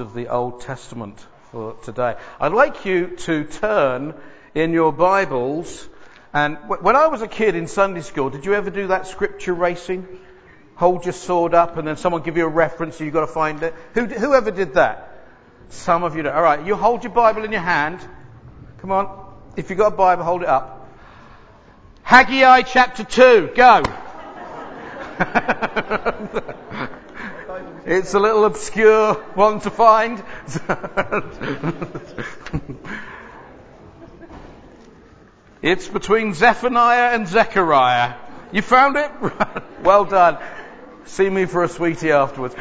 of the Old Testament for today. I'd like you to turn in your Bibles, and when I was a kid in Sunday school, did you ever do that scripture racing? Hold your sword up and then someone give you a reference and you've got to find it. Whoever did that? Some of you don't. All right, you hold your Bible in your hand. Come on. If you've got a Bible, hold it up. Haggai chapter 2. Go. It's a little obscure one to find. It's between Zephaniah and Zechariah. You found it? Well done. See me for a sweetie afterwards.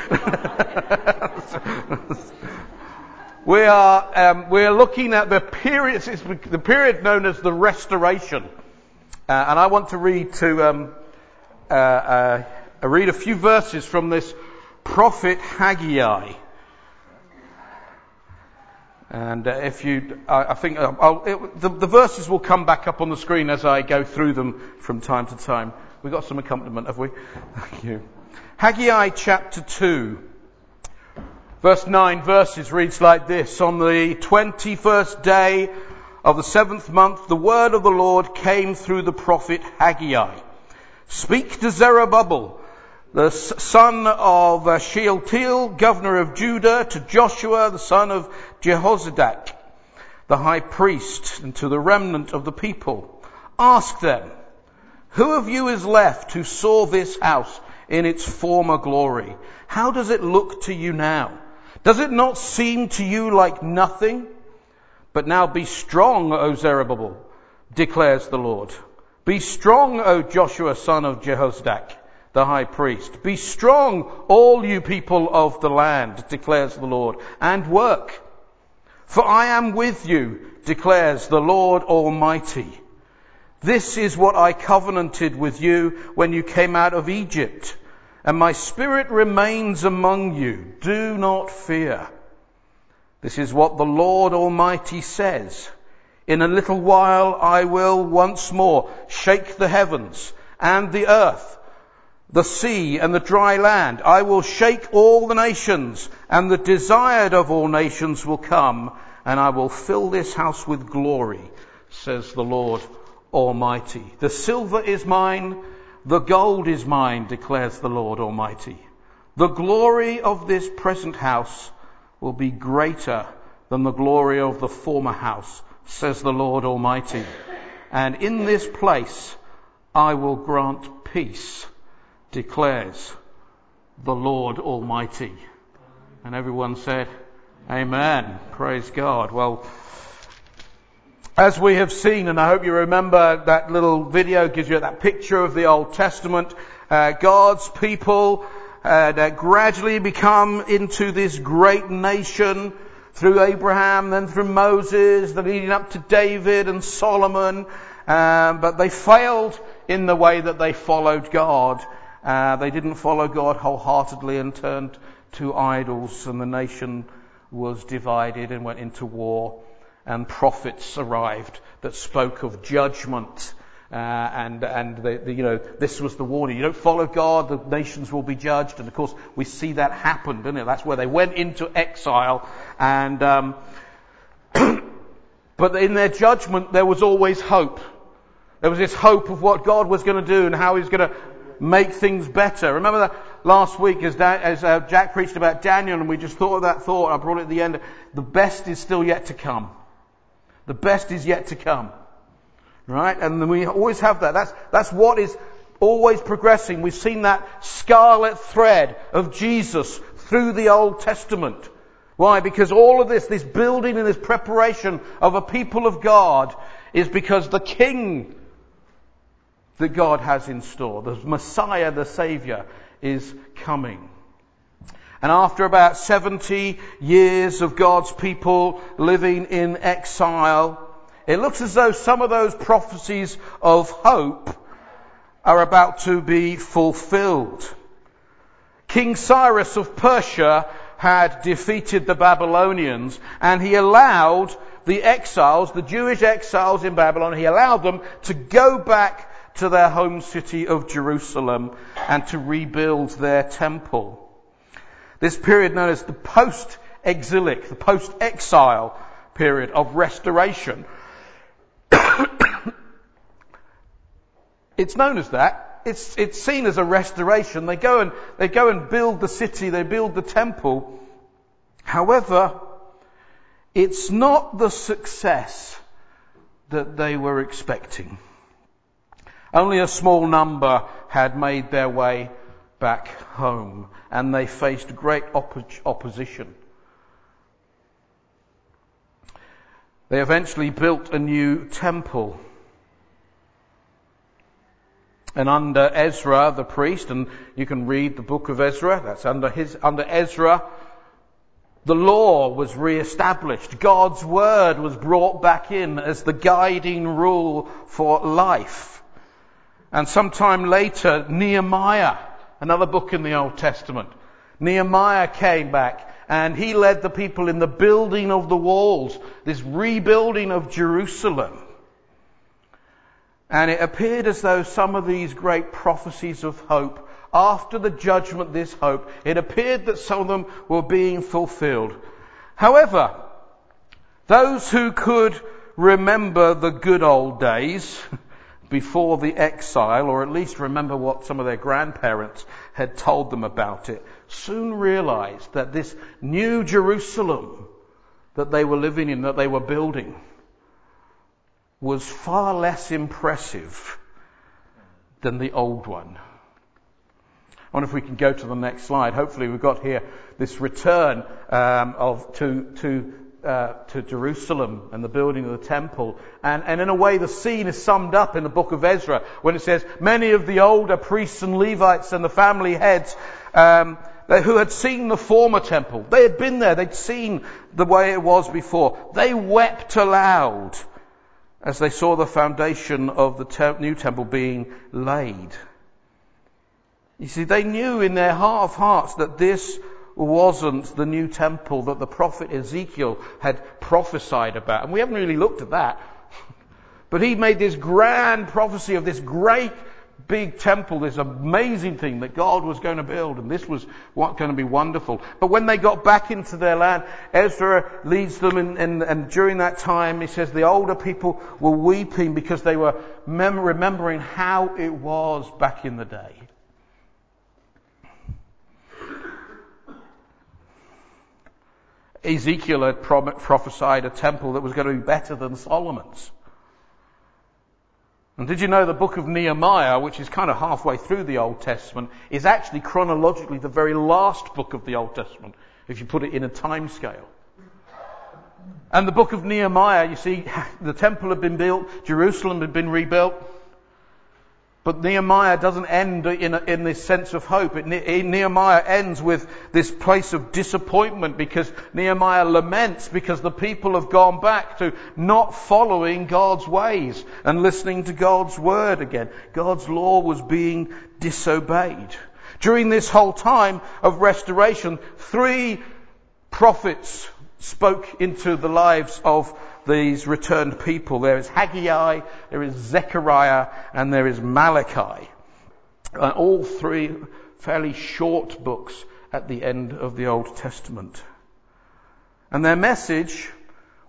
We're looking at the period known as the Restoration, and I want to read a few verses from this prophet Haggai. And I think the verses will come back up on the screen as I go through them from time to time. We've got some accompaniment, have we? Thank you. Haggai chapter 2, verse 9 verses reads like this. On the 21st day of the 7th month, the word of the Lord came through the prophet Haggai. Speak to Zerubbabel, the son of Shealtiel, governor of Judah, to Joshua, the son of Jehozadak, the high priest, and to the remnant of the people. Ask them, who of you is left who saw this house in its former glory? How does it look to you now? Does it not seem to you like nothing? But now be strong, O Zerubbabel, declares the Lord. Be strong, O Joshua, son of Jehozadak, the high priest. Be strong, all you people of the land, declares the Lord, and work. For I am with you, declares the Lord Almighty. This is what I covenanted with you when you came out of Egypt, and my spirit remains among you. Do not fear. This is what the Lord Almighty says. In a little while I will once more shake the heavens and the earth, the sea and the dry land. I will shake all the nations, and the desired of all nations will come, and I will fill this house with glory, says the Lord Almighty. The silver is mine, the gold is mine, declares the Lord Almighty. The glory of this present house will be greater than the glory of the former house, says the Lord Almighty. And in this place I will grant peace, declares the Lord Almighty. And everyone said, Amen. Praise God. Well, as we have seen, and I hope you remember, that little video gives you that picture of the Old Testament. God's people that gradually become into this great nation through Abraham, then through Moses, then leading up to David and Solomon. But they failed in the way that they followed God. They didn't follow God wholeheartedly and turned to idols, and the nation was divided and went into war, and prophets arrived that spoke of judgment, and this was the warning. You don't follow God, the nations will be judged. And of course we see that happen, didn't it? That's where they went into exile, and but in their judgment there was always hope. There was this hope of what God was going to do and how He was going to make things better. Remember that last week as Jack preached about Daniel, and we just thought of that thought. I brought it at the end. The best is still yet to come. The best is yet to come. Right? And we always have that. That's what is always progressing. We've seen that scarlet thread of Jesus through the Old Testament. Why? Because all of this building and this preparation of a people of God is because the King that God has in store, the Messiah, the Saviour, is coming. And after about 70 years of God's people living in exile, it looks as though some of those prophecies of hope are about to be fulfilled. King Cyrus of Persia had defeated the Babylonians, and he allowed the exiles, the Jewish exiles in Babylon, he allowed them to go back to their home city of Jerusalem and to rebuild their temple. This period known as the exilic, the post-exile period of restoration. It's known as that. It's seen as a restoration. They go and build the city, they build the temple. However, it's not the success that they were expecting. Only a small number had made their way back home, and they faced great opposition. They eventually built a new temple. And under Ezra, the priest, and you can read the book of Ezra, that's under Ezra, the law was re-established. God's word was brought back in as the guiding rule for life. And sometime later, Nehemiah, another book in the Old Testament, Nehemiah came back and he led the people in the building of the walls, this rebuilding of Jerusalem. And it appeared as though some of these great prophecies of hope, after the judgment, this hope, it appeared that some of them were being fulfilled. However, those who could remember the good old days before the exile, or at least remember what some of their grandparents had told them about it, soon realized that this new Jerusalem that they were living in, that they were building, was far less impressive than the old one. I wonder if we can go to the next slide. Hopefully we've got here this return to Jerusalem and the building of the temple. And in a way the scene is summed up in the book of Ezra when it says, many of the older priests and Levites and the family heads who had seen the former temple, they had been there, they'd seen the way it was before. They wept aloud as they saw the foundation of the new temple being laid. You see, they knew in their heart of hearts that this wasn't the new temple that the prophet Ezekiel had prophesied about. And we haven't really looked at that. But he made this grand prophecy of this great big temple, this amazing thing that God was going to build, and this was going to be wonderful. But when they got back into their land, Ezra leads them, and during that time, he says the older people were weeping because they were remembering how it was back in the day. Ezekiel had prophesied a temple that was going to be better than Solomon's. And did you know the book of Nehemiah, which is kind of halfway through the Old Testament, is actually chronologically the very last book of the Old Testament, if you put it in a time scale. And the book of Nehemiah, you see, the temple had been built, Jerusalem had been rebuilt, but Nehemiah doesn't end in this sense of hope. Nehemiah ends with this place of disappointment because Nehemiah laments because the people have gone back to not following God's ways and listening to God's word again. God's law was being disobeyed. During this whole time of restoration, 3 prophets spoke into the lives of these returned people. There is Haggai, there is Zechariah, and there is Malachi. All 3 fairly short books at the end of the Old Testament. And their message,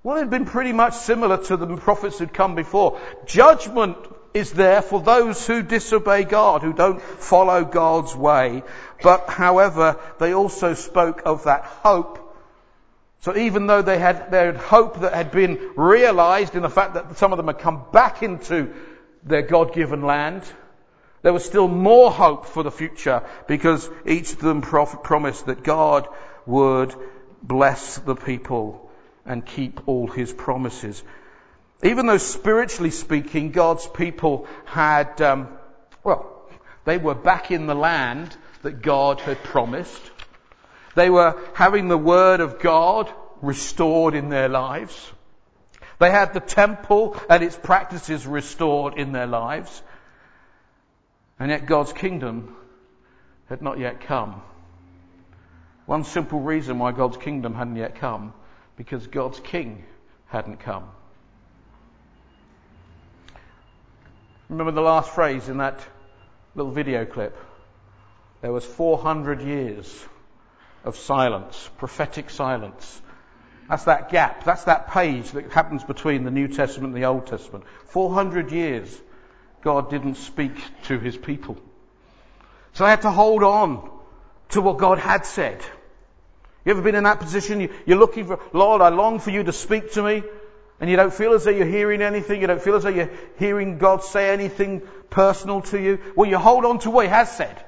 well, had been pretty much similar to the prophets who'd come before. Judgment is there for those who disobey God, who don't follow God's way. But, however, they also spoke of that hope. So even though they had hope that had been realized in the fact that some of them had come back into their God-given land, there was still more hope for the future because each of them promised that God would bless the people and keep all his promises. Even though spiritually speaking, God's people had, they were back in the land that God had promised. They were having the word of God restored in their lives. They had the temple and its practices restored in their lives. And yet God's kingdom had not yet come. One simple reason why God's kingdom hadn't yet come, because God's king hadn't come. Remember the last phrase in that little video clip? There was 400 years of silence, prophetic silence. That's that gap, that's that page that happens between the New Testament and the Old Testament. 400 years, God didn't speak to his people. So they had to hold on to what God had said. You ever been in that position? You're looking for, Lord, I long for you to speak to me, and you don't feel as though you're hearing anything, you don't feel as though you're hearing God say anything personal to you. Well, you hold on to what he has said.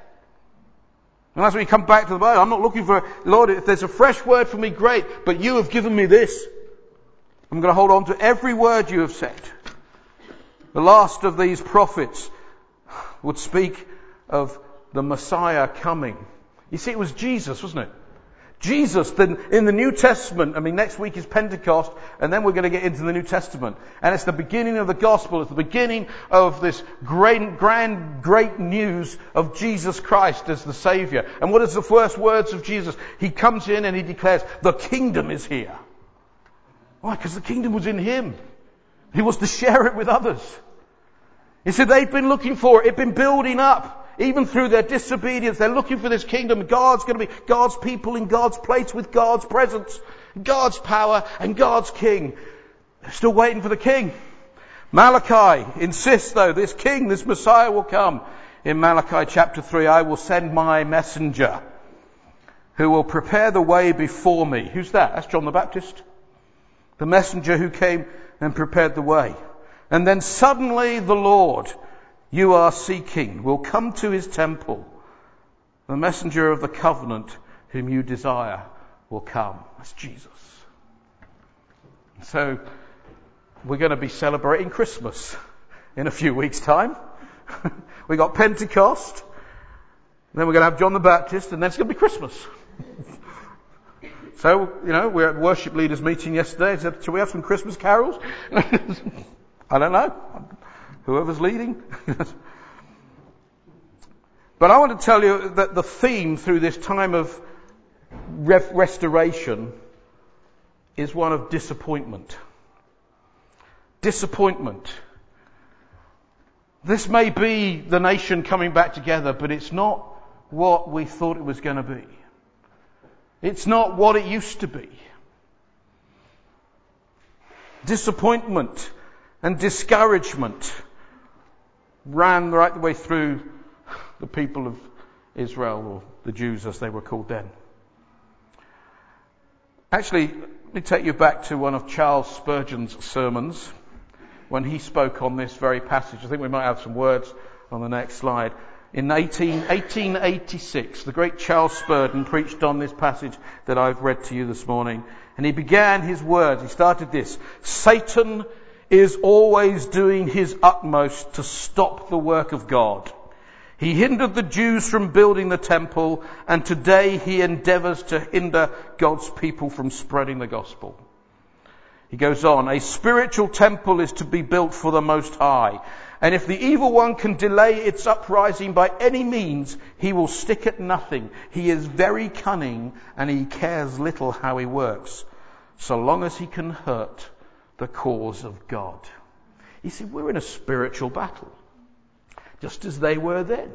And that's when you come back to the Bible. I'm not looking for, Lord, if there's a fresh word for me, great, but you have given me this. I'm going to hold on to every word you have said. The last of these prophets would speak of the Messiah coming. You see, it was Jesus, wasn't it? Jesus, then in the New Testament, I mean, next week is Pentecost, and then we're going to get into the New Testament. And it's the beginning of the gospel. It's the beginning of this great news of Jesus Christ as the Saviour. And what is the first words of Jesus? He comes in and he declares, the kingdom is here. Why? Because the kingdom was in him. He was to share it with others. He said they've been looking for it. It's been building up. Even through their disobedience, they're looking for this kingdom. God's going to be God's people in God's place with God's presence, God's power, and God's king. They're still waiting for the king. Malachi insists, though, this king, this Messiah will come. In Malachi chapter 3, I will send my messenger who will prepare the way before me. Who's that? That's John the Baptist. The messenger who came and prepared the way. And then suddenly the Lord you are seeking will come to his temple. The messenger of the covenant whom you desire will come. That's Jesus. So we're going to be celebrating Christmas in a few weeks' time. We got Pentecost. Then we're going to have John the Baptist, and then it's going to be Christmas. So, you know, we were at worship leaders meeting yesterday and said, shall we have some Christmas carols? I don't know. Whoever's leading. But I want to tell you that the theme through this time of restoration is one of disappointment. Disappointment. This may be the nation coming back together, but it's not what we thought it was going to be. It's not what it used to be. Disappointment and discouragement ran right the way through the people of Israel, or the Jews as they were called then. Actually, let me take you back to one of Charles Spurgeon's sermons when he spoke on this very passage. I think we might have some words on the next slide. In 1886, the great Charles Spurgeon preached on this passage that I've read to you this morning. And he began his words. He started this, Satan is always doing his utmost to stop the work of God. He hindered the Jews from building the temple, and today he endeavours to hinder God's people from spreading the gospel. He goes on, a spiritual temple is to be built for the Most High, and if the evil one can delay its uprising by any means, he will stick at nothing. He is very cunning, and he cares little how he works, so long as he can hurt the cause of God. You see, we're in a spiritual battle, just as they were then.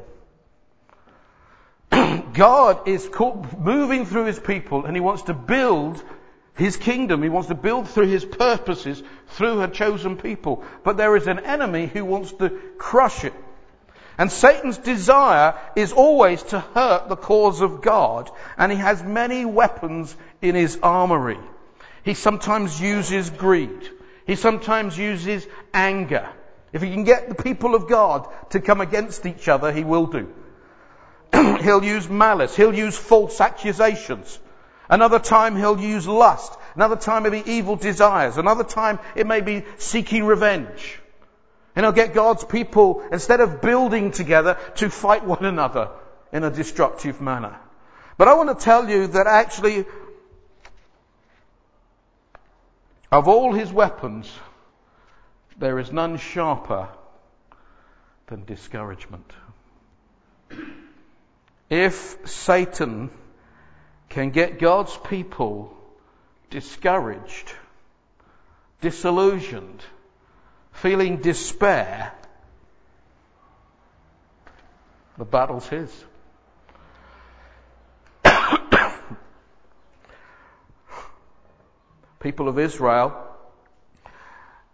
God is moving through his people, and he wants to build his kingdom. He wants to build through his purposes, through her chosen people. But there is an enemy who wants to crush it. And Satan's desire is always to hurt the cause of God, and he has many weapons in his armory. He sometimes uses greed. He sometimes uses anger. If he can get the people of God to come against each other, he will do. He'll use malice. He'll use false accusations. Another time he'll use lust. Another time it'll be evil desires. Another time it may be seeking revenge. And he'll get God's people, instead of building together, to fight one another in a destructive manner. But I want to tell you that actually, of all his weapons, there is none sharper than discouragement. If Satan can get God's people discouraged, disillusioned, feeling despair, the battle's his. people of Israel.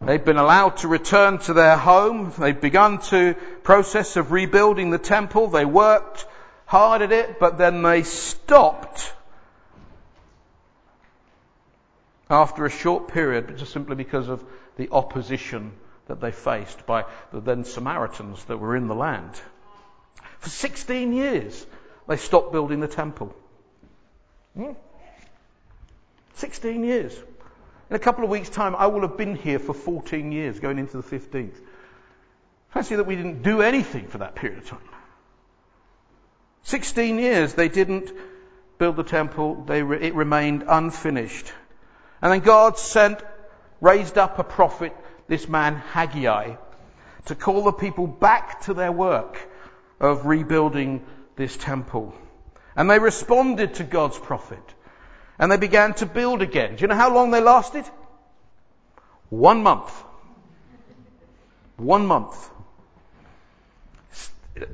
They've been allowed to return to their home. They've begun to process of rebuilding the temple. They worked hard at it, but then they stopped after a short period, but just simply because of the opposition that they faced by the then Samaritans that were in the land. For 16 years, they stopped building the temple. 16 years. In a couple of weeks' time, I will have been here for 14 years, going into the 15th. Fancy that we didn't do anything for that period of time. 16 years, they didn't build the temple. It remained unfinished. And then God raised up a prophet, this man Haggai, to call the people back to their work of rebuilding this temple. And they responded to God's prophet. And they began to build again. Do you know how long they lasted? 1 month. 1 month.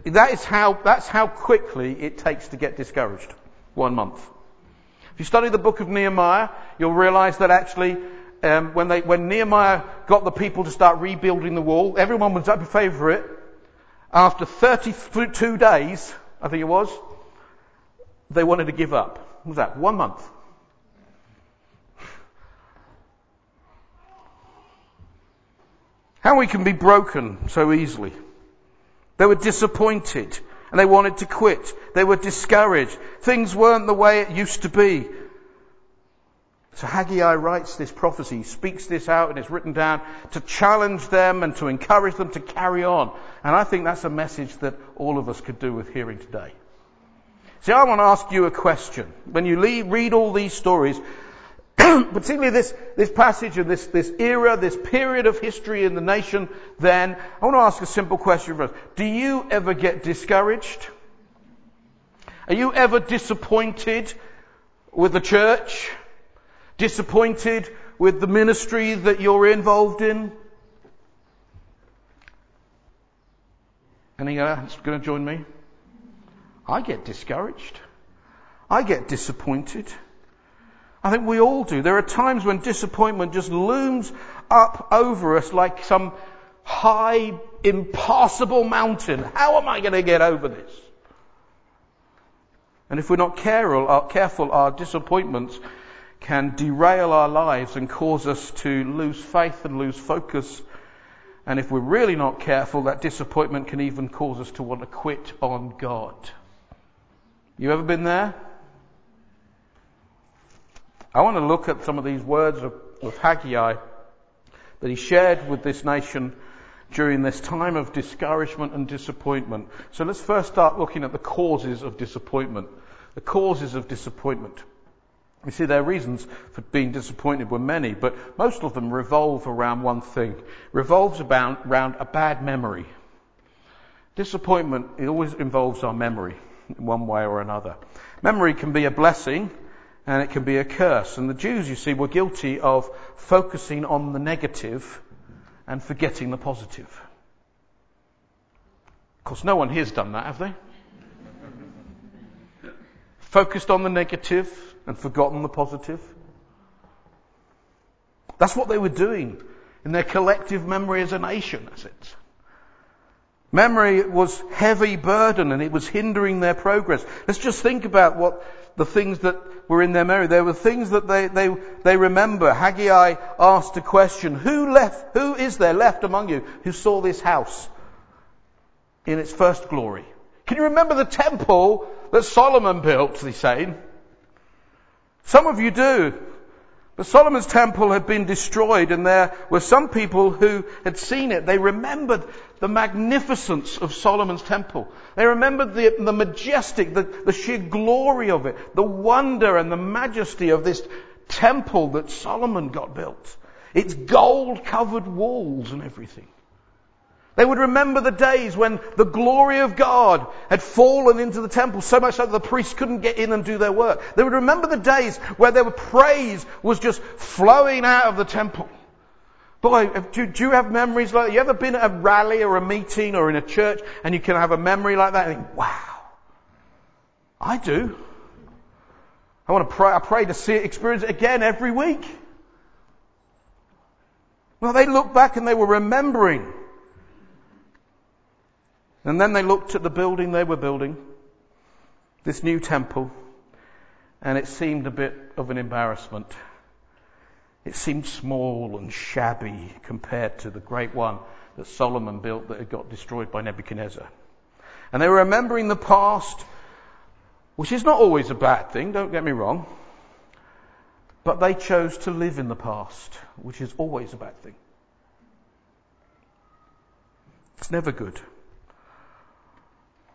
That's how quickly it takes to get discouraged. 1 month. If you study the book of Nehemiah, you'll realize that actually when Nehemiah got the people to start rebuilding the wall, everyone was up in favor of it. After 32 days, I think it was, they wanted to give up. What was that? 1 month. How we can be broken so easily. They were disappointed and they wanted to quit. They were discouraged. Things weren't the way it used to be. So Haggai writes this prophecy, he speaks this out, and it's written down to challenge them and to encourage them to carry on. And I think that's a message that all of us could do with hearing today. See, I want to ask you a question. When you read all these stories, particularly this passage and this era, this period of history in the nation then, I want to ask a simple question for us. Do you ever get discouraged? Are you ever disappointed with the church? Disappointed with the ministry that you're involved in? Anyone else going to join me? I get discouraged. I get disappointed. I think we all do. There are times when disappointment just looms up over us like some high, impassable mountain. How am I going to get over this? And if we're not careful, our disappointments can derail our lives and cause us to lose faith and lose focus. And if we're really not careful, that disappointment can even cause us to want to quit on God. You ever been there? I want to look at some of these words of Haggai that he shared with this nation during this time of discouragement and disappointment. So let's first start looking at the causes of disappointment. The causes of disappointment. You see, their reasons for being disappointed were many, but most of them revolve around one thing. Revolves around a bad memory. Disappointment, it always involves our memory in one way or another. Memory can be a blessing and it can be a curse. And the Jews, you see, were guilty of focusing on the negative and forgetting the positive. Of course, no one here's done that, have they? Focused on the negative and forgotten the positive. That's what they were doing in their collective memory as a nation, as it. Memory was heavy burden and it was hindering their progress. Let's just think about what the things that were in their memory. There were things that they remember. Haggai asked a question, who is there left among you who saw this house in its first glory? Can you remember the temple that Solomon built, he's saying? Some of you do. But Solomon's temple had been destroyed and there were some people who had seen it. They remembered the magnificence of Solomon's temple. They remembered the majestic, the sheer glory of it, the wonder and the majesty of this temple that Solomon got built. Its gold-covered walls and everything. They would remember the days when the glory of God had fallen into the temple, so much so that the priests couldn't get in and do their work. They would remember the days where their praise was just flowing out of the temple. Boy, do you have memories like that? You ever been at a rally or a meeting or in a church and you can have a memory like that and think, wow, I do. I want to pray to see it, experience it again every week. Well, they looked back and they were remembering. And then they looked at the building they were building, this new temple, and it seemed a bit of an embarrassment. It seemed small and shabby compared to the great one that Solomon built that had got destroyed by Nebuchadnezzar. And they were remembering the past, which is not always a bad thing, don't get me wrong. But they chose to live in the past, which is always a bad thing. It's never good.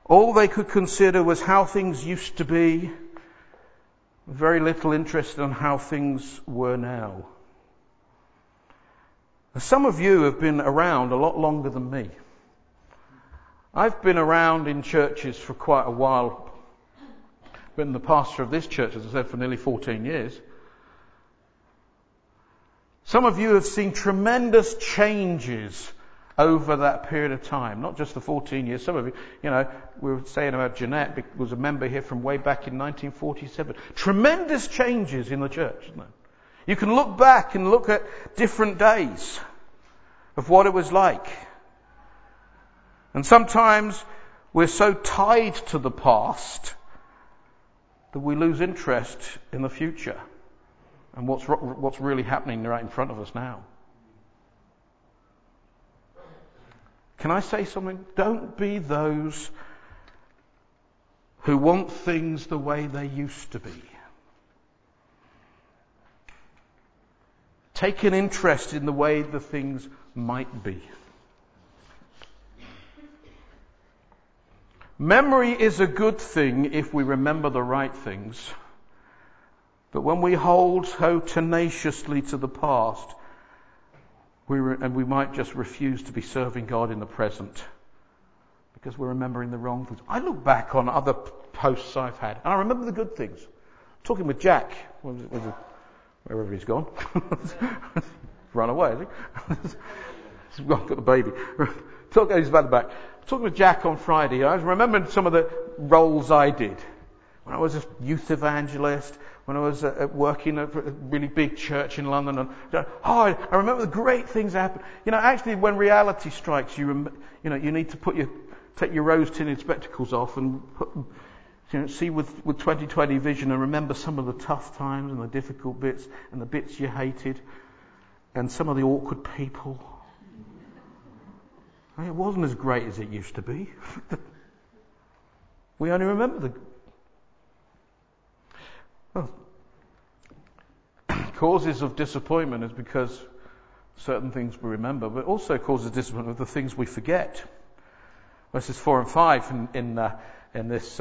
All they could consider was how things used to be, very little interest in how things were now. Some of you have been around a lot longer than me. I've been around in churches for quite a while. I've been the pastor of this church, as I said, for nearly 14 years. Some of you have seen tremendous changes over that period of time, not just the 14 years. Some of you, you know, we were saying about Jeanette, was a member here from way back in 1947. Tremendous changes in the church, isn't it? You can look back and look at different days of what it was like. And sometimes we're so tied to the past that we lose interest in the future. And what's really happening right in front of us now. Can I say something? Don't be those who want things the way they used to be. Take an interest in the way the things might be. Memory is a good thing if we remember the right things. But when we hold so tenaciously to the past, we might just refuse to be serving God in the present because we're remembering the wrong things. I look back on other posts I've had, and I remember the good things. Talking with Jack, wherever he's gone, run away, has he? Well, I've got the baby. He's about the back. Talking with Jack on Friday, I was remembering some of the roles I did when I was a youth evangelist. When I was working at a really big church in London, and I remember the great things that happened. You know, actually, when reality strikes, you need to take your rose-tinted spectacles off and see with 20/20 vision and remember some of the tough times and the difficult bits and the bits you hated and some of the awkward people. I mean, it wasn't as great as it used to be. We only remember causes of disappointment is because certain things we remember, but also causes disappointment are the things we forget. Verses 4 and 5 in this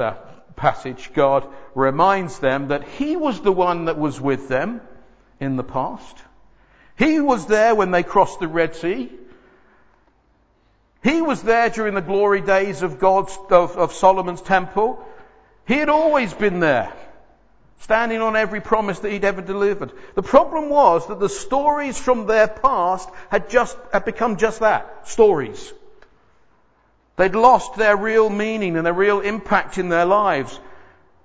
passage, God reminds them that He was the one that was with them in the past. He was there when they crossed the Red Sea. He was there during the glory days of Solomon's temple. He had always been there, standing on every promise that He'd ever delivered. The problem was that the stories from their past had become just that, stories. They'd lost their real meaning and their real impact in their lives.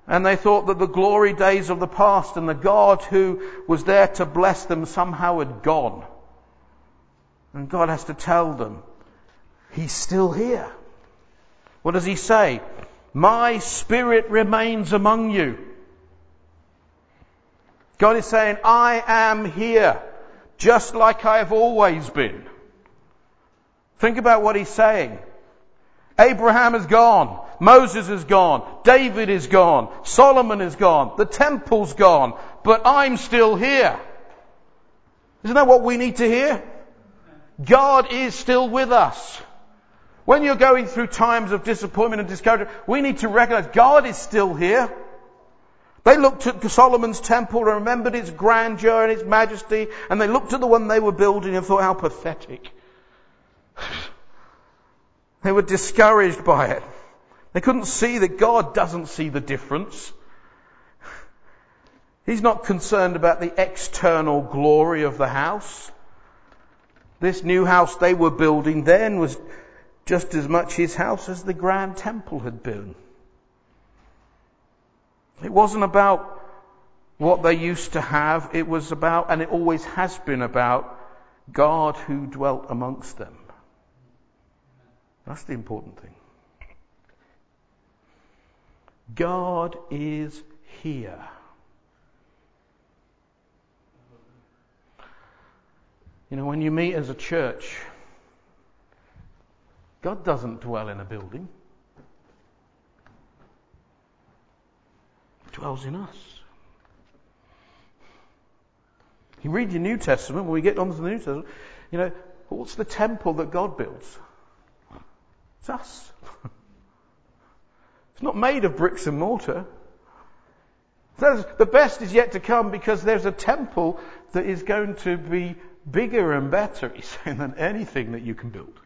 And they thought that the glory days of the past and the God who was there to bless them somehow had gone. And God has to tell them, He's still here. What does He say? My Spirit remains among you. God is saying, I am here, just like I have always been. Think about what He's saying. Abraham is gone. Moses is gone. David is gone. Solomon is gone. The temple's gone. But I'm still here. Isn't that what we need to hear? God is still with us. When you're going through times of disappointment and discouragement, we need to recognize God is still here. They looked at Solomon's temple and remembered its grandeur and its majesty, and they looked at the one they were building and thought, how pathetic. They were discouraged by it. They couldn't see that God doesn't see the difference. He's not concerned about the external glory of the house. This new house they were building then was just as much His house as the grand temple had been. It wasn't about what they used to have. It was about, and it always has been about, God who dwelt amongst them. That's the important thing. God is here. You know, when you meet as a church, God doesn't dwell in a building. He dwells in us. You read your New Testament, when we get on to the New Testament, you know, what's the temple that God builds? It's us. It's not made of bricks and mortar. The best is yet to come, because there's a temple that is going to be bigger and better, he's saying, than anything that you can build.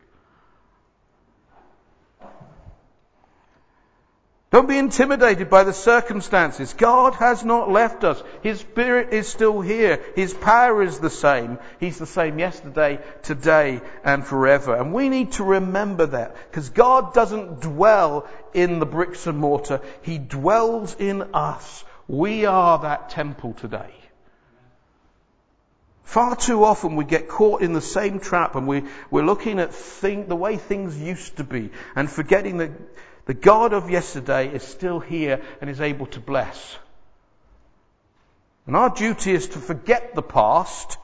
Don't be intimidated by the circumstances. God has not left us. His Spirit is still here. His power is the same. He's the same yesterday, today, and forever. And we need to remember that, because God doesn't dwell in the bricks and mortar. He dwells in us. We are that temple today. Far too often we get caught in the same trap, and we're looking at the way things used to be and forgetting that the God of yesterday is still here and is able to bless. And our duty is to forget the past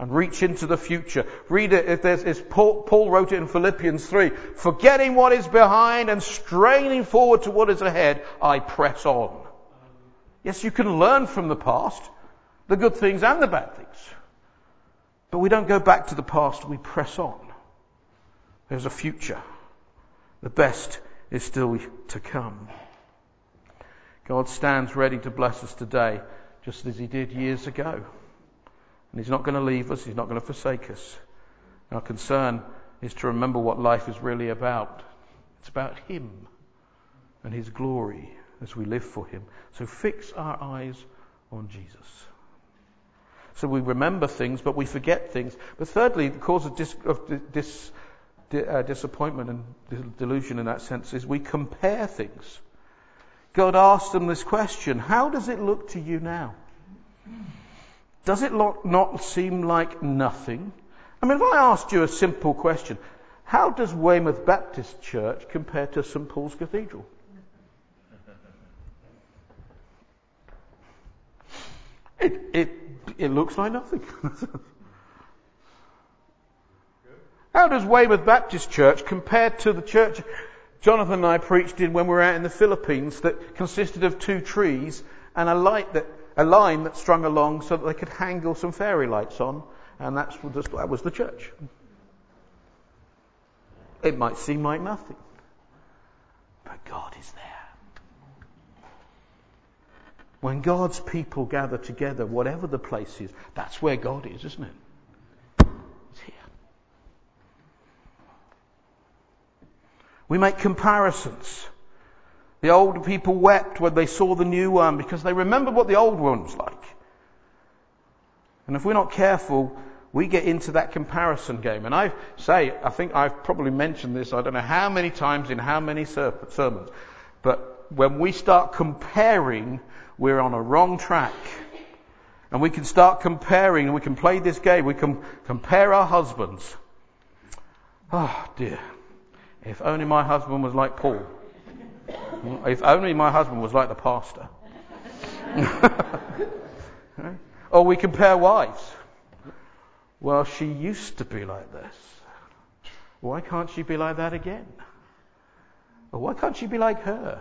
and reach into the future. Read it. Paul wrote it in Philippians 3. Forgetting what is behind and straining forward to what is ahead, I press on. Yes, you can learn from the past, the good things and the bad things. But we don't go back to the past, we press on. There's a future. The best is still to come. God stands ready to bless us today, just as he did years ago. And he's not going to leave us, he's not going to forsake us. Our concern is to remember what life is really about. It's about him and his glory as we live for him. So fix our eyes on Jesus. So we remember things, but we forget things. But thirdly, the cause of disappointment and delusion in that sense is we compare things. God asked them this question: how does it look to you now? Does it not seem like nothing? I mean, if I asked you a simple question, how does Weymouth Baptist Church compare to St Paul's Cathedral? It looks like nothing. How does Weymouth Baptist Church compare to the church Jonathan and I preached in when we were out in the Philippines, that consisted of 2 trees and a line that strung along so that they could hang some fairy lights on, and that was the church? It might seem like nothing, but God is there. When God's people gather together, whatever the place is, that's where God is, isn't it? We make comparisons. The old people wept when they saw the new one, because they remembered what the old one was like. And if we're not careful, we get into that comparison game. And I think I've probably mentioned this, I don't know how many times in how many sermons, but when we start comparing, we're on a wrong track. And we can start comparing, and we can play this game. We can compare our husbands. Oh dear. If only my husband was like Paul. If only my husband was like the pastor. Right? Or we compare wives. Well, she used to be like this. Why can't she be like that again? Or why can't she be like her?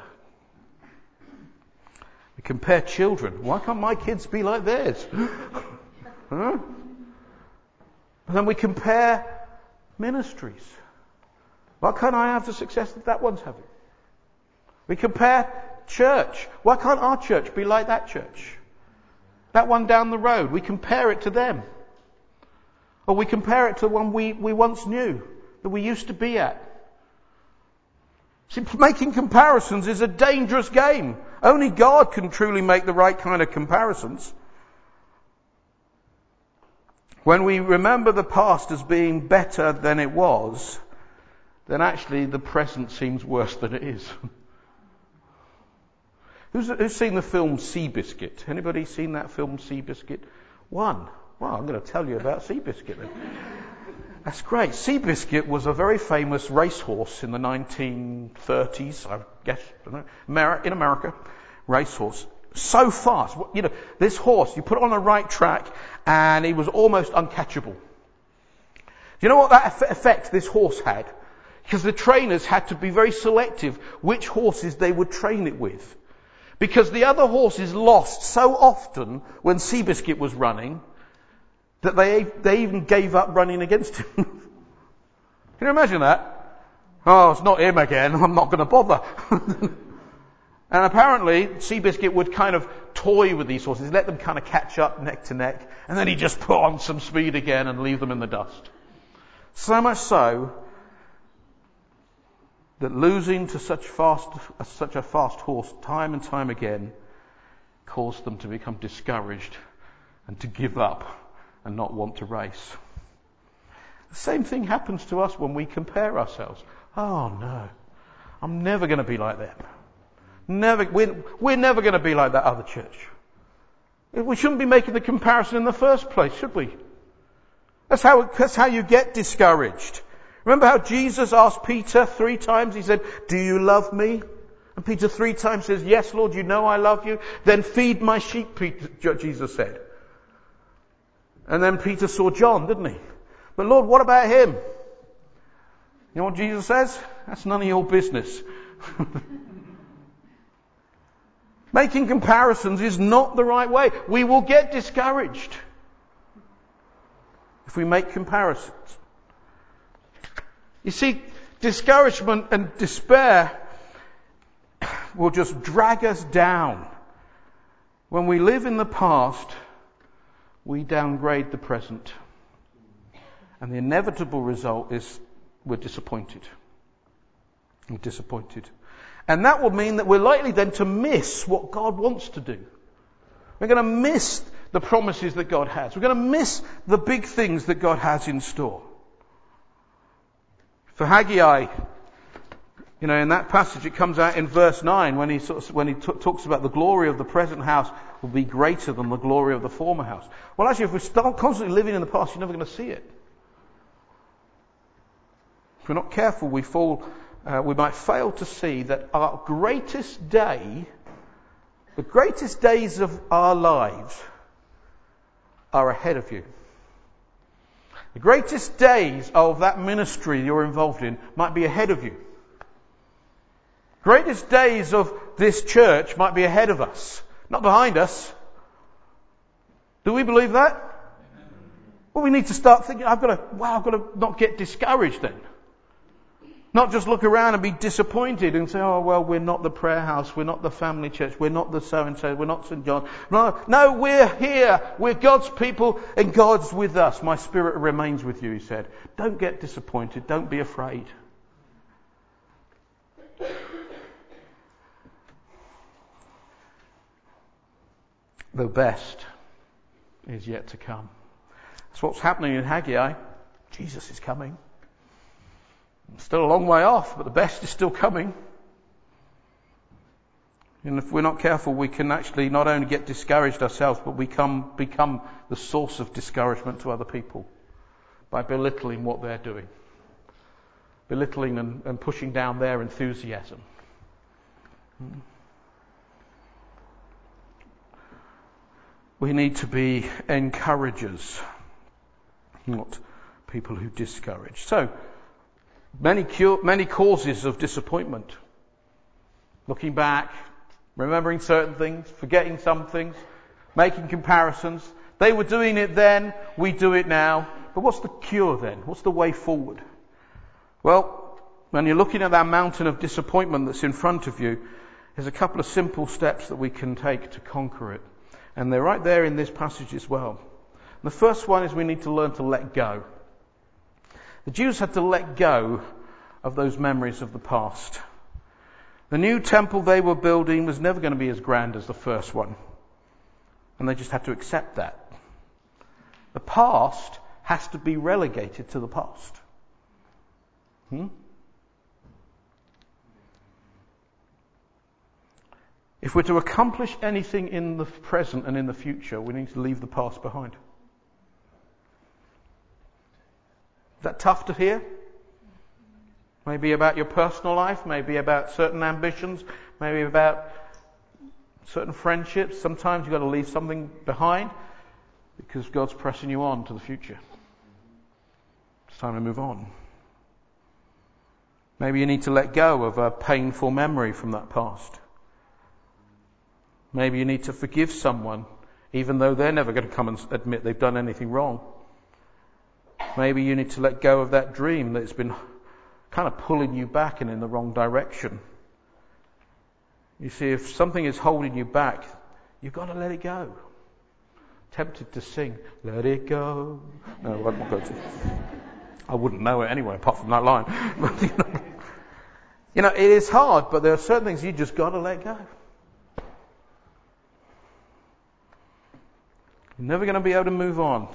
We compare children. Why can't my kids be like theirs? Huh? And then we compare ministries. Why can't I have the success that one's having? We compare church. Why can't our church be like that church? That one down the road, we compare it to them. Or we compare it to the one we once knew, that we used to be at. See, making comparisons is a dangerous game. Only God can truly make the right kind of comparisons. When we remember the past as being better than it was, then actually the present seems worse than it is. Who's seen the film Seabiscuit? Anybody seen that film Seabiscuit? One. Well, I'm going to tell you about Seabiscuit then. That's great. Seabiscuit was a very famous racehorse in the 1930s, I guess, in America. Racehorse. So fast. You know, this horse, you put it on the right track and he was almost uncatchable. Do you know what that effect this horse had? Because the trainers had to be very selective which horses they would train it with. Because the other horses lost so often when Seabiscuit was running that they even gave up running against him. Can you imagine that? Oh, it's not him again. I'm not going to bother. And apparently, Seabiscuit would kind of toy with these horses, let them kind of catch up neck to neck, and then he'd just put on some speed again and leave them in the dust. So much so that losing to such a fast horse time and time again caused them to become discouraged and to give up and not want to race. The same thing happens to us when we compare ourselves. Oh no, I'm never going to be like that. We're never going to be like that other church. We shouldn't be making the comparison in the first place, should we? That's how you get discouraged. Remember how Jesus asked Peter 3 times, he said, "Do you love me?" And Peter 3 times says, "Yes, Lord, you know I love you." "Then feed my sheep," Peter, Jesus said. And then Peter saw John, didn't he? "But Lord, what about him?" You know what Jesus says? "That's none of your business." Making comparisons is not the right way. We will get discouraged if we make comparisons. You see, discouragement and despair will just drag us down. When we live in the past, we downgrade the present. And the inevitable result is we're disappointed. We're disappointed. And that will mean that we're likely then to miss what God wants to do. We're going to miss the promises that God has. We're going to miss the big things that God has in store. For Haggai, you know, in that passage it comes out in verse 9 when he talks about the glory of the present house will be greater than the glory of the former house. Well, actually, if we start constantly living in the past, you're never going to see it. If we're not careful, we might fail to see that our greatest day, the greatest days of our lives, are ahead of you. The greatest days of that ministry you're involved in might be ahead of you. Greatest days of this church might be ahead of us, not behind us. Do we believe that? Well, we need to start thinking, I've got to not get discouraged then. Not just look around and be disappointed and say, "Oh well, we're not the prayer house, we're not the family church, we're not the so-and-so, we're not St. John." No, we're here. We're God's people and God's with us. "My spirit remains with you," he said. Don't get disappointed. Don't be afraid. The best is yet to come. That's what's happening in Haggai. Jesus is coming. Still a long way off, but the best is still coming. And if we're not careful, we can actually not only get discouraged ourselves, but we become the source of discouragement to other people by belittling what they're doing, belittling and pushing down their enthusiasm. We need to be encouragers, not people who discourage. So, many causes of disappointment. Looking back, remembering certain things, forgetting some things, making comparisons. They were doing it then, we do it now. But what's the cure then? What's the way forward? Well, when you're looking at that mountain of disappointment that's in front of you, there's a couple of simple steps that we can take to conquer it. And they're right there in this passage as well. And the first one is we need to learn to let go. The Jews had to let go of those memories of the past. The new temple they were building was never going to be as grand as the first one. And they just had to accept that. The past has to be relegated to the past. If we're to accomplish anything in the present and in the future, we need to leave the past behind. that tough to hear? Maybe about your personal life, maybe about certain ambitions, maybe about certain friendships. Sometimes you've got to leave something behind because God's pressing you on to the future. It's time to move on. Maybe you need to let go of a painful memory from that past. Maybe you need to forgive someone, even though they're never going to come and admit they've done anything wrong. Maybe you need to let go of that dream that's been kind of pulling you back and in the wrong direction. You see, if something is holding you back, you've got to let it go. Tempted to sing, "Let it go." No, I wouldn't know it anyway, apart from that line. You know, it is hard, but there are certain things you just got to let go. You're never going to be able to move on.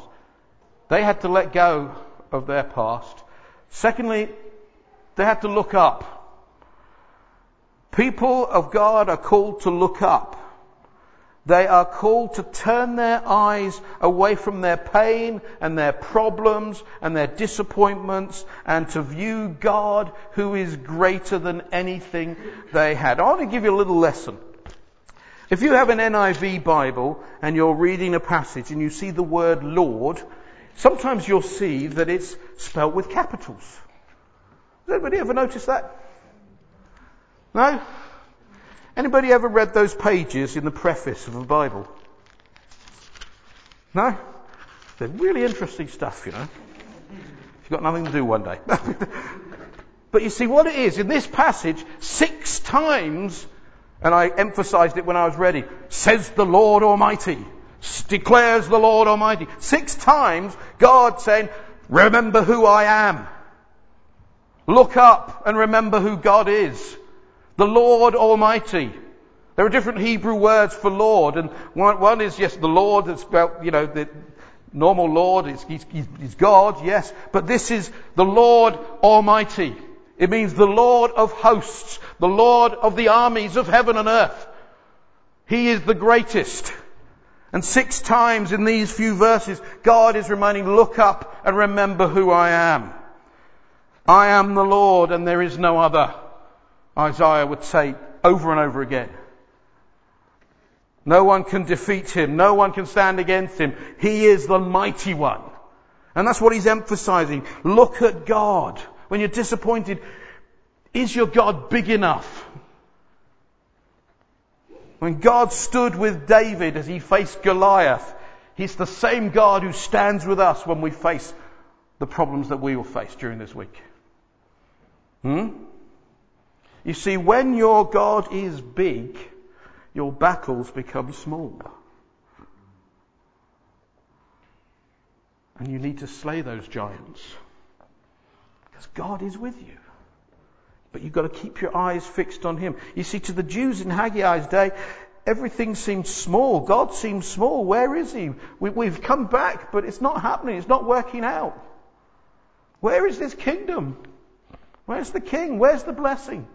They had to let go of their past. Secondly, they had to look up. People of God are called to look up. They are called to turn their eyes away from their pain and their problems and their disappointments and to view God, who is greater than anything they had. I want to give you a little lesson. If you have an NIV Bible and you're reading a passage and you see the word Lord, sometimes you'll see that it's spelt with capitals. Has anybody ever noticed that? No? Anybody ever read those pages in the preface of a Bible? No? They're really interesting stuff, you know. You've got nothing to do one day. But you see what it is, in this passage, 6 times, and I emphasized it when I was ready, says the Lord Almighty, declares the Lord Almighty. 6 times, God saying, remember who I am. Look up and remember who God is. The Lord Almighty. There are different Hebrew words for Lord, and one is, yes, the Lord, that's about, you know, the normal Lord, he's God, yes, but this is the Lord Almighty. It means the Lord of hosts, the Lord of the armies of heaven and earth. He is the greatest. And 6 times in these few verses, God is reminding, look up and remember who I am. I am the Lord and there is no other. Isaiah would say over and over again. No one can defeat him. No one can stand against him. He is the mighty one. And that's what he's emphasizing. Look at God. When you're disappointed, is your God big enough? When God stood with David as he faced Goliath, he's the same God who stands with us when we face the problems that we will face during this week. You see, when your God is big, your battles become small. And you need to slay those giants. Because God is with you. But you've got to keep your eyes fixed on Him. You see, to the Jews in Haggai's day, everything seemed small. God seemed small. Where is He? We've come back, but it's not happening. It's not working out. Where is this kingdom? Where's the king? Where's the blessing?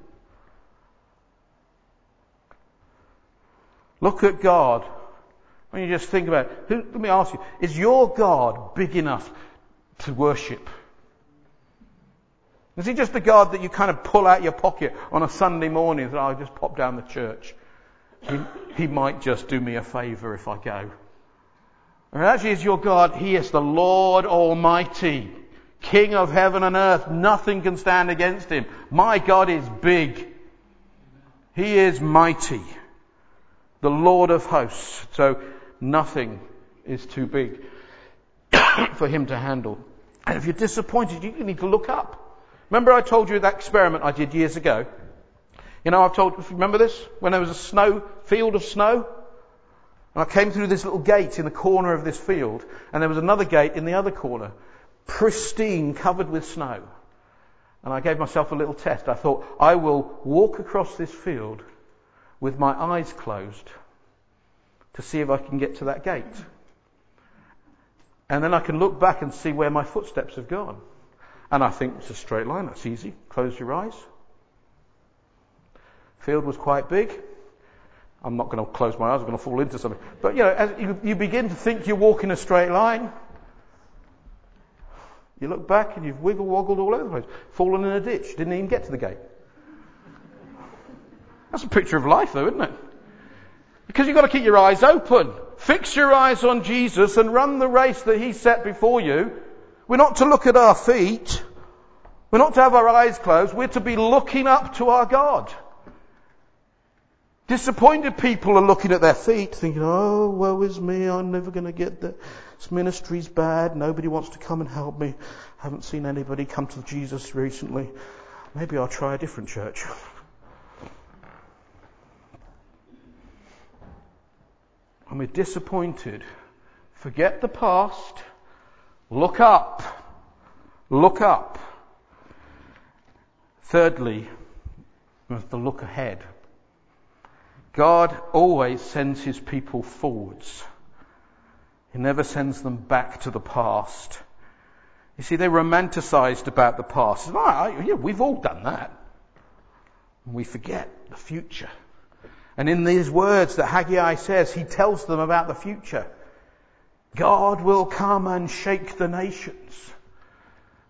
Look at God. When you just think about it, let me ask you, is your God big enough to worship? Is he just the God that you kind of pull out your pocket on a Sunday morning and I'll just pop down the church? He might just do me a favour if I go. And actually, is your God, He is the Lord Almighty, King of heaven and earth. Nothing can stand against Him. My God is big. He is mighty. The Lord of hosts. So nothing is too big for Him to handle. And if you're disappointed, you need to look up. Remember I told you that experiment I did years ago? You know, remember this? When there was a field of snow? And I came through this little gate in the corner of this field, and there was another gate in the other corner, pristine, covered with snow. And I gave myself a little test. I thought, I will walk across this field with my eyes closed to see if I can get to that gate. And then I can look back and see where my footsteps have gone. And I think it's a straight line, that's easy. Close your eyes. Field was quite big. I'm not going to close my eyes, I'm going to fall into something. But you know, as you begin to think you walk in a straight line, You look back and you've wiggle-woggled all over the place, fallen in a ditch, didn't even get to the gate. That's a picture of life though, isn't it? Because you've got to keep your eyes open. Fix your eyes on Jesus and run the race that He set before you. We're not to look at our feet. We're not to have our eyes closed. We're to be looking up to our God. Disappointed people are looking at their feet thinking, oh, woe is me, I'm never going to get there. This ministry's bad. Nobody wants to come and help me. I haven't seen anybody come to Jesus recently. Maybe I'll try a different church. And we're disappointed. Forget the past. Look up. Look up. Thirdly, we have to look ahead. God always sends His people forwards. He never sends them back to the past. You see, they romanticized about the past. Yeah, we've all done that. And we forget the future. And in these words that Haggai says, he tells them about the future. God will come and shake the nations.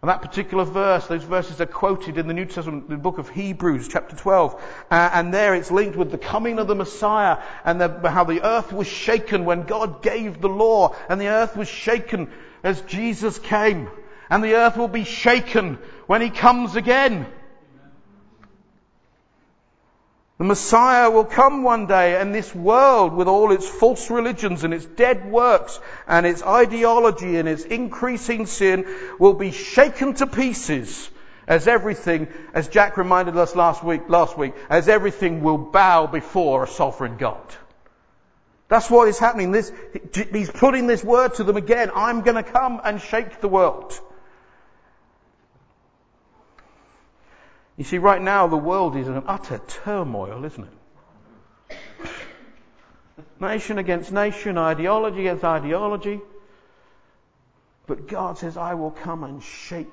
And that particular verse, those verses are quoted in the New Testament, the book of Hebrews, chapter 12. And there it's linked with the coming of the Messiah and how the earth was shaken when God gave the law. And the earth was shaken as Jesus came. And the earth will be shaken when He comes again. The Messiah will come one day, and this world with all its false religions and its dead works and its ideology and its increasing sin will be shaken to pieces as everything, as Jack reminded us last week, as everything will bow before a sovereign God. That's what is happening. He's putting this word to them again. I'm going to come and shake the world. You see, right now the world is in an utter turmoil, isn't it? Nation against nation, ideology against ideology. But God says, I will come and shake.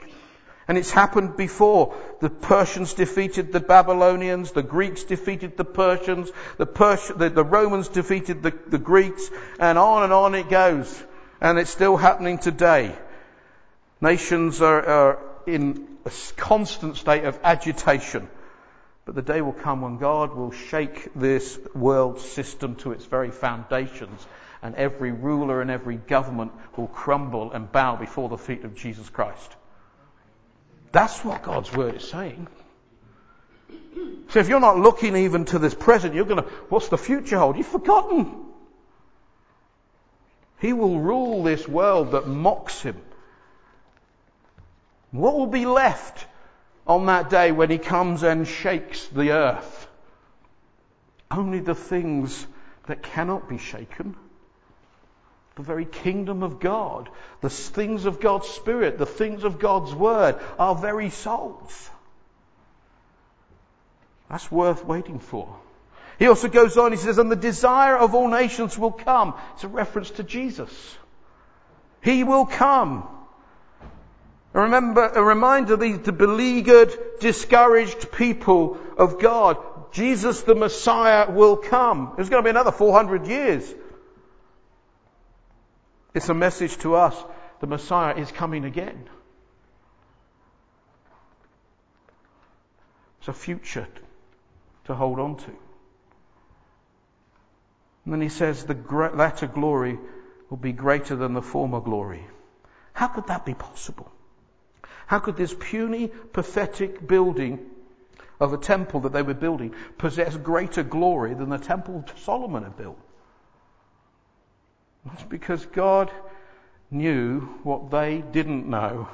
And it's happened before. The Persians defeated the Babylonians. The Greeks defeated the Persians. The Romans defeated the Greeks. And on it goes. And it's still happening today. Nations are in a constant state of agitation. But the day will come when God will shake this world system to its very foundations, and every ruler and every government will crumble and bow before the feet of Jesus Christ. That's what God's word is saying. So if you're not looking even to this present, what's the future hold? You've forgotten. He will rule this world that mocks Him. What will be left on that day when He comes and shakes the earth? Only the things that cannot be shaken. The very kingdom of God, the things of God's Spirit, the things of God's Word, our very souls. That's worth waiting for. He also goes on, he says, and the desire of all nations will come. It's a reference to Jesus. He will come. Remember, a reminder of these beleaguered, discouraged people of God. Jesus the Messiah will come. It's going to be another 400 years. It's a message to us. The Messiah is coming again. It's a future to hold on to. And then he says the latter glory will be greater than the former glory. How could that be possible? How could this puny, pathetic building of a temple that they were building possess greater glory than the temple Solomon had built? That's because God knew what they didn't know.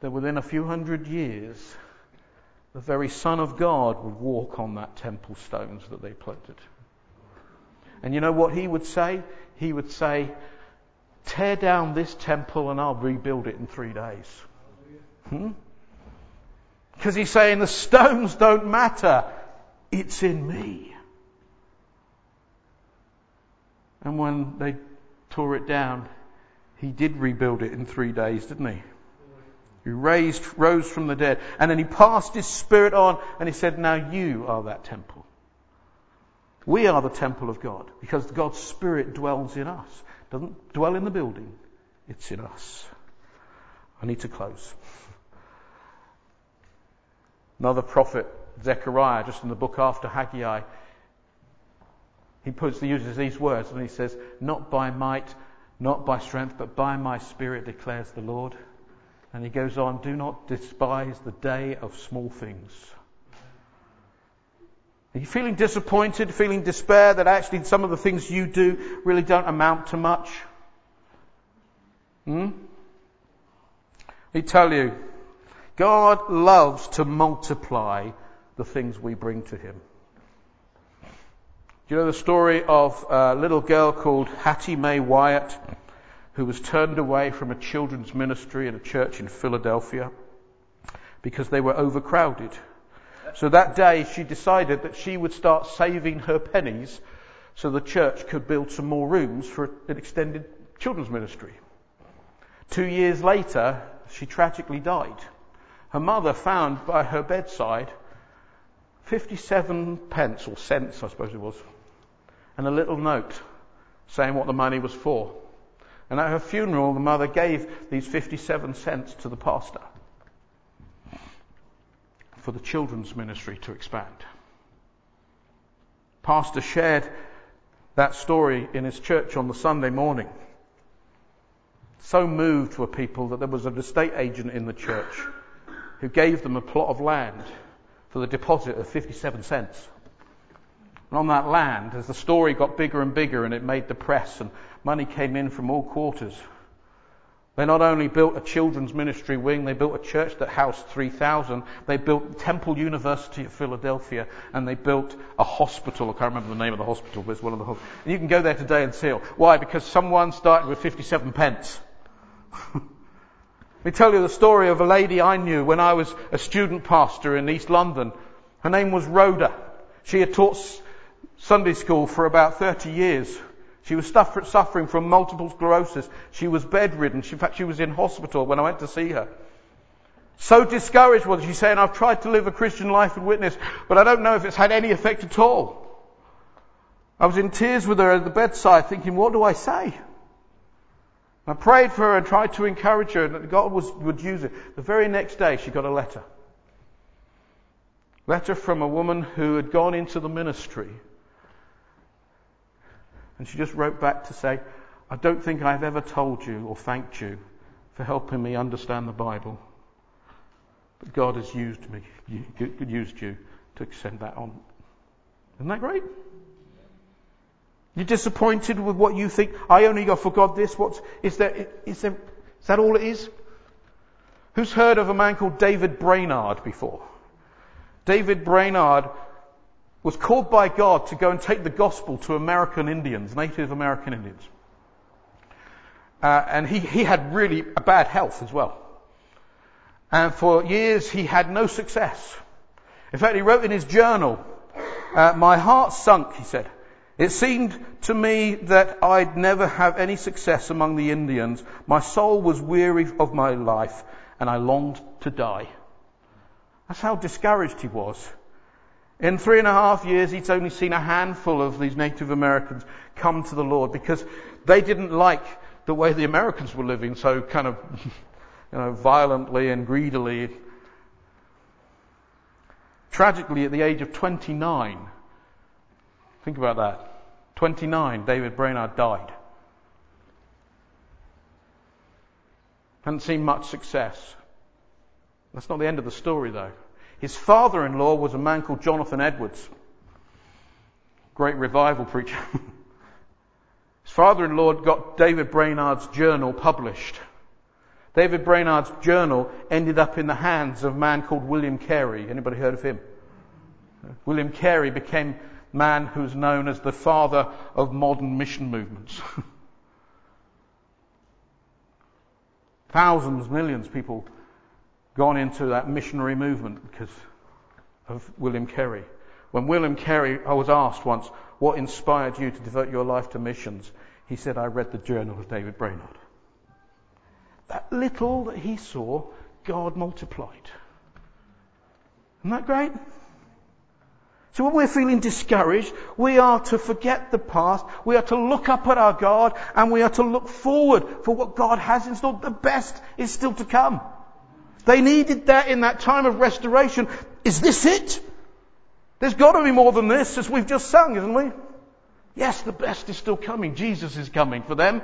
That within a few hundred years, the very Son of God would walk on that temple stones that they planted. And you know what He would say? He would say, tear down this temple and I'll rebuild it in 3 days. Because He's saying the stones don't matter. It's in Me. And when they tore it down, He did rebuild it in 3 days, didn't He? He rose from the dead. And then He passed His Spirit on and He said, now you are that temple. We are the temple of God because God's Spirit dwells in us. Doesn't dwell in the building. It's in us. I need to close. Another prophet, Zechariah, just in the book after Haggai, he uses these words and he says, "Not by might, not by strength, but by my Spirit declares the Lord." And he goes on, "Do not despise the day of small things." Are you feeling disappointed, feeling despair that actually some of the things you do really don't amount to much? Let me tell you, God loves to multiply the things we bring to Him. Do you know the story of a little girl called Hattie Mae Wyatt, who was turned away from a children's ministry in a church in Philadelphia because they were overcrowded? So that day she decided that she would start saving her pennies so the church could build some more rooms for an extended children's ministry. 2 years later, she tragically died. Her mother found by her bedside 57 pence, or cents I suppose it was, and a little note saying what the money was for. And at her funeral, the mother gave these 57 cents to the pastor for the children's ministry to expand. Pastor shared that story in his church on the Sunday morning. So moved were people that there was an estate agent in the church who gave them a plot of land for the deposit of 57 cents. And on that land, as the story got bigger and bigger and it made the press and money came in from all quarters, they not only built a children's ministry wing, they built a church that housed 3,000, they built Temple University at Philadelphia, and they built a hospital. I can't remember the name of the hospital, but it's one of the hospitals. And you can go there today and see it. Why? Because someone started with 57 pence. Let me tell you the story of a lady I knew when I was a student pastor in East London. Her name was Rhoda. She had taught Sunday school for about 30 years. She was suffering from multiple sclerosis. She was bedridden. In fact, she was in hospital when I went to see her. So discouraged was she, saying, "I've tried to live a Christian life and witness, but I don't know if it's had any effect at all." I was in tears with her at the bedside thinking, what do I say? I prayed for her and tried to encourage her, and that God would use it. The very next day she got a letter. Letter from a woman who had gone into the ministry. And she just wrote back to say, "I don't think I've ever told you or thanked you for helping me understand the Bible. But God has used you to send that on." Isn't that great? You're disappointed with what you think. I only got for God this. Is that all it is? Who's heard of a man called David Brainerd before? David Brainerd was called by God to go and take the gospel to Native American Indians. And he had really bad health as well. And for years he had no success. In fact, he wrote in his journal, "My heart sunk," he said. "It seemed to me that I'd never have any success among the Indians. My soul was weary of my life, and I longed to die." That's how discouraged he was. In 3.5 years, he'd only seen a handful of these Native Americans come to the Lord because they didn't like the way the Americans were living, so kind of, violently and greedily. Tragically, at the age of 29, think about that. 29, David Brainerd died. Hadn't seen much success. That's not the end of the story, though. His father-in-law was a man called Jonathan Edwards. Great revival preacher. His father-in-law got David Brainerd's journal published. David Brainerd's journal ended up in the hands of a man called William Carey. Anybody heard of him? William Carey became man who's known as the father of modern mission movements. Thousands, millions of people gone into that missionary movement because of William Carey. When William Carey, I was asked once, "What inspired you to devote your life to missions?" He said, "I read the journal of David Brainerd." That little that he saw, God multiplied. Isn't that great? So when we're feeling discouraged, we are to forget the past, we are to look up at our God, and we are to look forward for what God has in store. The best is still to come. They needed that in that time of restoration. Is this it? There's got to be more than this, as we've just sung, isn't we? Yes, the best is still coming. Jesus is coming for them.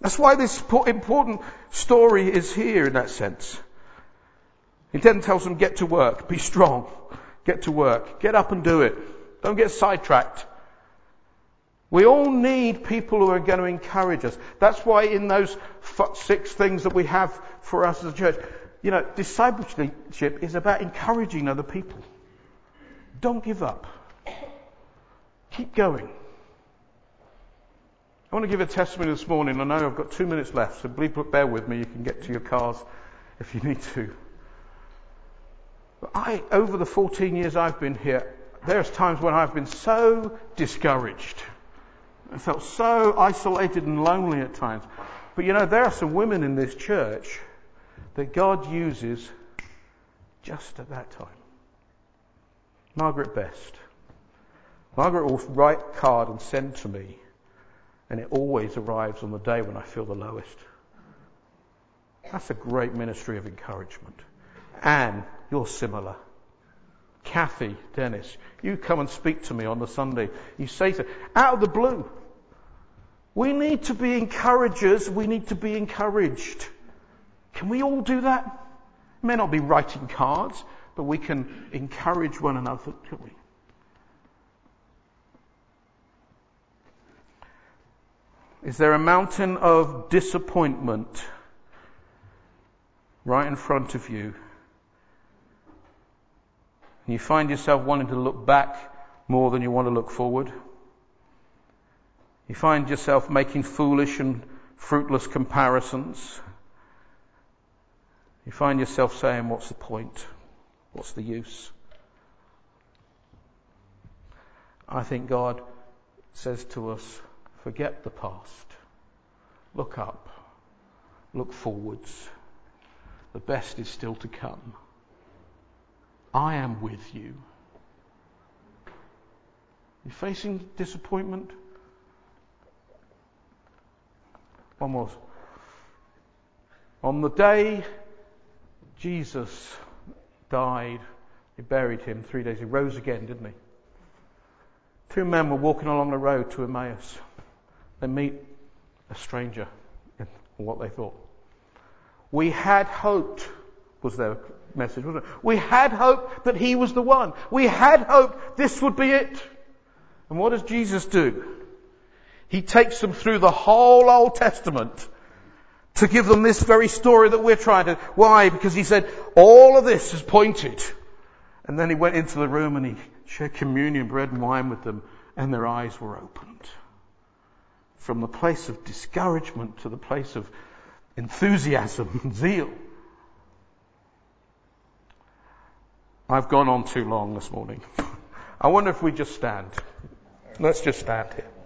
That's why this important story is here in that sense. He then tells them, get to work, be strong, get to work, get up and do it. Don't get sidetracked. We all need people who are going to encourage us. That's why in those 6 things that we have for us as a church, you know, discipleship is about encouraging other people. Don't give up. Keep going. I want to give a testimony this morning. I know I've got 2 minutes left, so please bear with me. You can get to your cars if you need to. But over the 14 years I've been here, there's times when I've been so discouraged. I felt so isolated and lonely at times. But you know, there are some women in this church that God uses just at that time. Margaret Best. Margaret will write a card and send to me, and it always arrives on the day when I feel the lowest. That's a great ministry of encouragement. Anne, you're similar. Kathy, Dennis, you come and speak to me on the Sunday. You say so. Out of the blue. We need to be encouragers. We need to be encouraged. Can we all do that? It may not be writing cards, but we can encourage one another, can we? Is there a mountain of disappointment right in front of you? And you find yourself wanting to look back more than you want to look forward. You find yourself making foolish and fruitless comparisons. You find yourself saying, what's the point? What's the use? I think God says to us, forget the past. Look up. Look forwards. The best is still to come. I am with you. You're facing disappointment? One more. On the day Jesus died, they buried him. 3 days, he rose again, didn't he? 2 men were walking along the road to Emmaus. They meet a stranger, in what they thought. We had hoped, was their message, wasn't it? We had hoped that he was the one. We had hoped this would be it. And what does Jesus do? He takes them through the whole Old Testament to give them this very story that we're trying to... Why? Because he said, all of this is pointed. And then he went into the room and he shared communion, bread and wine with them, and their eyes were opened. From the place of discouragement to the place of enthusiasm and zeal. I've gone on too long this morning. I wonder if we just stand. Let's just stand here.